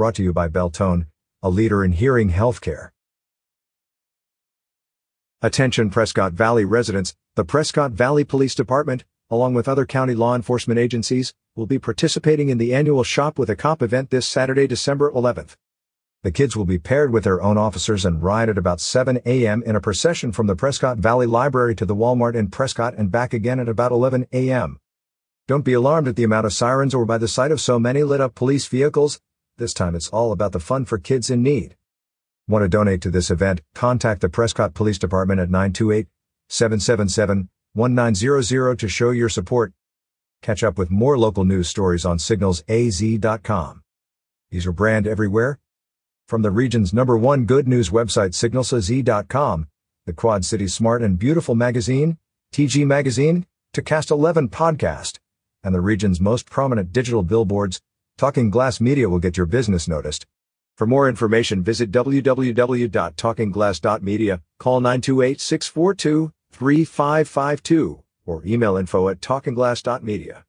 brought to you by Beltone, a leader in hearing healthcare. Attention Prescott Valley residents, the Prescott Valley Police Department, along with other county law enforcement agencies, will be participating in the annual Shop with a Cop event this Saturday, December 11th. The kids will be paired with their own officers and ride at about 7 a.m. in a procession from the Prescott Valley Library to the Walmart in Prescott and back again at about 11 a.m. Don't be alarmed at the amount of sirens or by the sight of so many lit-up police vehicles. This time it's all about the fun for kids in need. Want to donate to this event? Contact the Prescott Police Department at 928-777-1900 to show your support. Catch up with more local news stories on SignalsAZ.com. These are brand everywhere. From the region's #1 good news website SignalsAZ.com, the Quad City Smart and Beautiful Magazine, TG Magazine, to Cast 11 Podcast, and the region's most prominent digital billboards, Talking Glass Media will get your business noticed. For more information, visit www.talkingglass.media, call 928-642-3552, or email info@talkingglass.media.